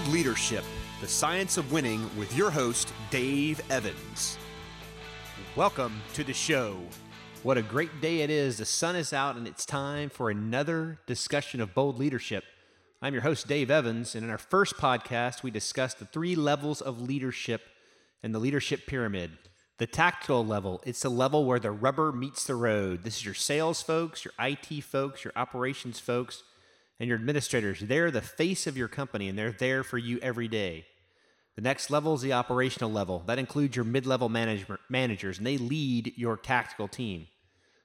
World Leadership, the Science of Winning with your host, Dave Evans. Welcome to the show. What a great day it is. The sun is out and it's time for another discussion of bold leadership. I'm your host, Dave Evans, and in our first podcast, we discussed the three levels of leadership and the leadership pyramid. The tactical level, it's the level where the rubber meets the road. This is your sales folks, your IT folks, your operations folks, and your administrators. They're the face of your company, and they're there for you every day. The next level is the operational level. That includes your mid-level managers, and they lead your tactical team.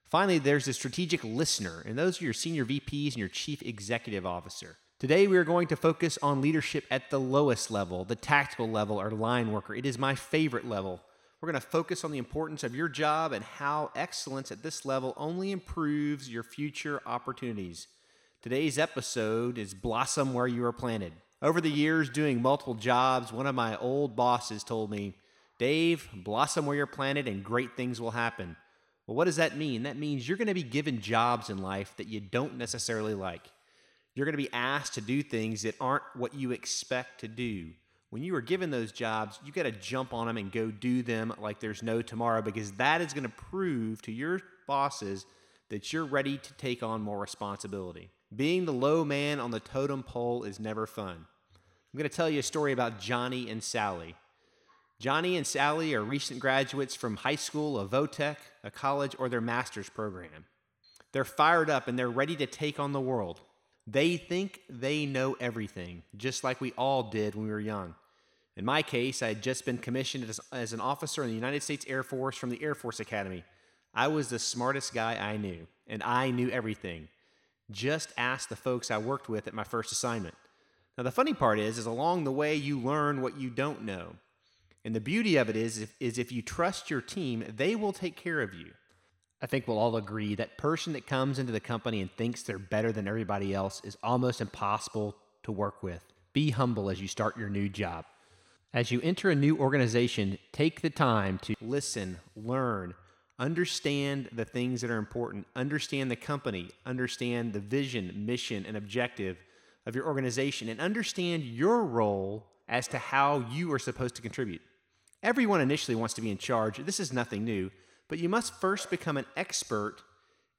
Finally, there's the strategic listener, and those are your senior VPs and your chief executive officer. Today, we are going to focus on leadership at the lowest level, the tactical level or line worker. It is my favorite level. We're going to focus on the importance of your job and how excellence at this level only improves your future opportunities. Today's episode is Blossom Where You Are Planted. Over the years doing multiple jobs, one of my old bosses told me, Dave, blossom where you're planted and great things will happen. Well, what does that mean? That means you're going to be given jobs in life that you don't necessarily like. You're going to be asked to do things that aren't what you expect to do. When you are given those jobs, you got to jump on them and go do them like there's no tomorrow, because that is going to prove to your bosses that you're ready to take on more responsibility. Being the low man on the totem pole is never fun. I'm going to tell you a story about Johnny and Sally. Johnny and Sally are recent graduates from high school, a VOTEC, a college, or their master's program. They're fired up and they're ready to take on the world. They think they know everything, just like we all did when we were young. In my case, I had just been commissioned as an officer in the United States Air Force from the Air Force Academy. I was the smartest guy I knew, and I knew everything. Just ask the folks I worked with at my first assignment. Now, the funny part is along the way, you learn what you don't know. And the beauty of it is if you trust your team, they will take care of you. I think we'll all agree that person that comes into the company and thinks they're better than everybody else is almost impossible to work with. Be humble as you start your new job. As you enter a new organization, take the time to listen, learn, understand the things that are important, understand the company, understand the vision, mission, and objective of your organization, and understand your role as to how you are supposed to contribute. Everyone initially wants to be in charge. This is nothing new. But you must first become an expert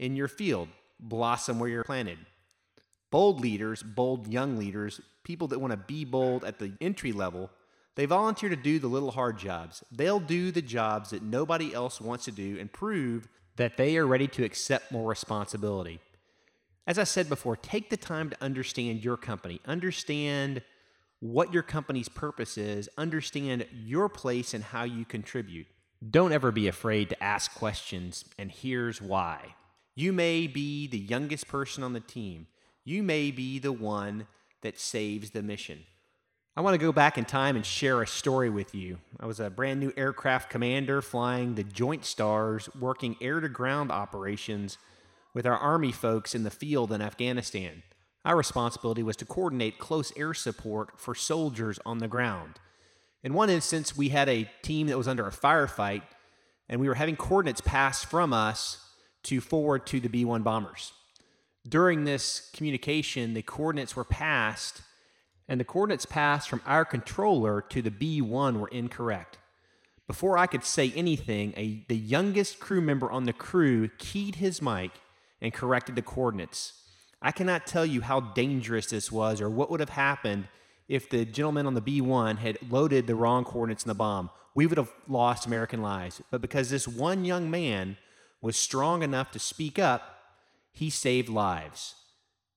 in your field. Blossom where you're planted. Bold leaders, bold young leaders, people that want to be bold at the entry level, they volunteer to do the little hard jobs. They'll do the jobs that nobody else wants to do and prove that they are ready to accept more responsibility. As I said before, take the time to understand your company. Understand what your company's purpose is. Understand your place and how you contribute. Don't ever be afraid to ask questions, and here's why. You may be the youngest person on the team. You may be the one that saves the mission. I want to go back in time and share a story with you. I was a brand new aircraft commander flying the Joint Stars, working air-to-ground operations with our Army folks in the field in Afghanistan. Our responsibility was to coordinate close air support for soldiers on the ground. In one instance, we had a team that was under a firefight, and we were having coordinates passed from us to forward to the B-1 bombers. During this communication, the coordinates were passed, and the coordinates passed from our controller to the B-1 were incorrect. Before I could say anything, the youngest crew member on the crew keyed his mic and corrected the coordinates. I cannot tell you how dangerous this was or what would have happened if the gentleman on the B-1 had loaded the wrong coordinates in the bomb. We would have lost American lives. But because this one young man was strong enough to speak up, he saved lives.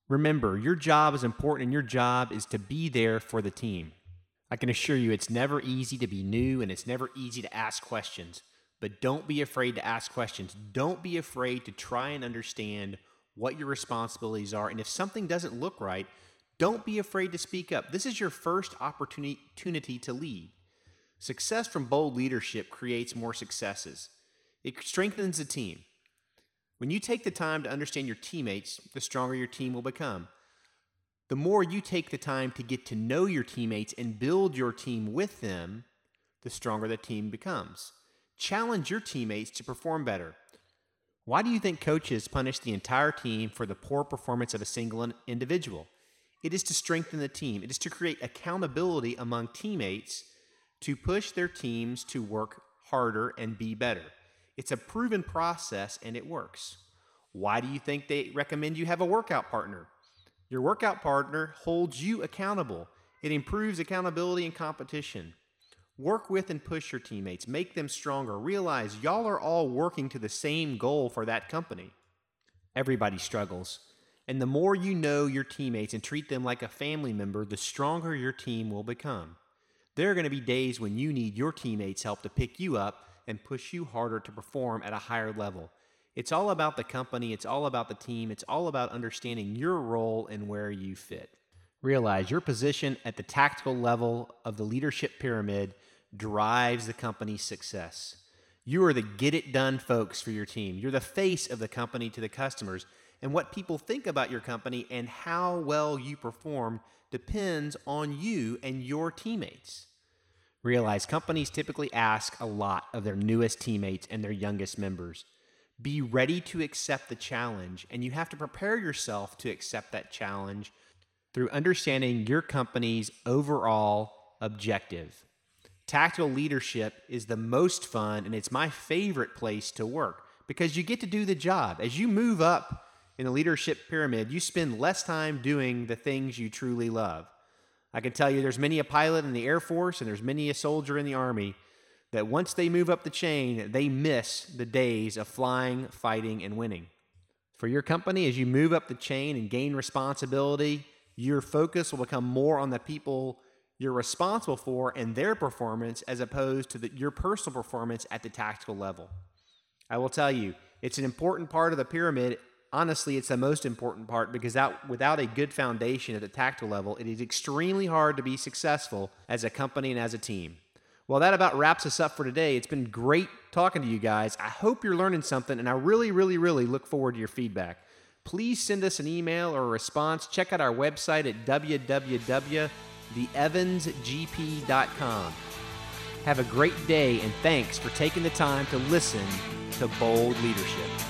Remember, your job is important, and your job is to be there for the team. I can assure you it's never easy to be new, and it's never easy to ask questions. But don't be afraid to ask questions. Don't be afraid to try and understand what your responsibilities are. And if something doesn't look right, don't be afraid to speak up. This is your first opportunity to lead. Success from bold leadership creates more successes. It strengthens the team. When you take the time to understand your teammates, the stronger your team will become. The more you take the time to get to know your teammates and build your team with them, the stronger the team becomes. Challenge your teammates to perform better. Why do you think coaches punish the entire team for the poor performance of a single individual? It is to strengthen the team. It is to create accountability among teammates to push their teams to work harder and be better. It's a proven process, and it works. Why do you think they recommend you have a workout partner? Your workout partner holds you accountable. It improves accountability and competition. Work with and push your teammates. Make them stronger. Realize y'all are all working to the same goal for that company. Everybody struggles. And the more you know your teammates and treat them like a family member, the stronger your team will become. There are going to be days when you need your teammates' help to pick you up and push you harder to perform at a higher level. It's all about the company. It's all about the team. It's all about understanding your role and where you fit. Realize your position at the tactical level of the leadership pyramid drives the company's success. You are the get-it-done folks for your team. You're the face of the company to the customers. And what people think about your company and how well you perform depends on you and your teammates. Realize companies typically ask a lot of their newest teammates and their youngest members. Be ready to accept the challenge, and you have to prepare yourself to accept that challenge through understanding your company's overall objective. Tactical leadership is the most fun, and it's my favorite place to work because you get to do the job. As you move up in a leadership pyramid, you spend less time doing the things you truly love. I can tell you there's many a pilot in the Air Force and there's many a soldier in the Army that once they move up the chain, they miss the days of flying, fighting, and winning. For your company, as you move up the chain and gain responsibility, your focus will become more on the people you're responsible for and their performance as opposed to your personal performance at the tactical level. I will tell you, it's an important part of the pyramid. Honestly, it's the most important part because without a good foundation at the tactical level, it is extremely hard to be successful as a company and as a team. Well, that about wraps us up for today. It's been great talking to you guys. I hope you're learning something, and I really, really, really look forward to your feedback. Please send us an email or a response. Check out our website at www.theevansgp.com. Have a great day, and thanks for taking the time to listen to Bold Leadership.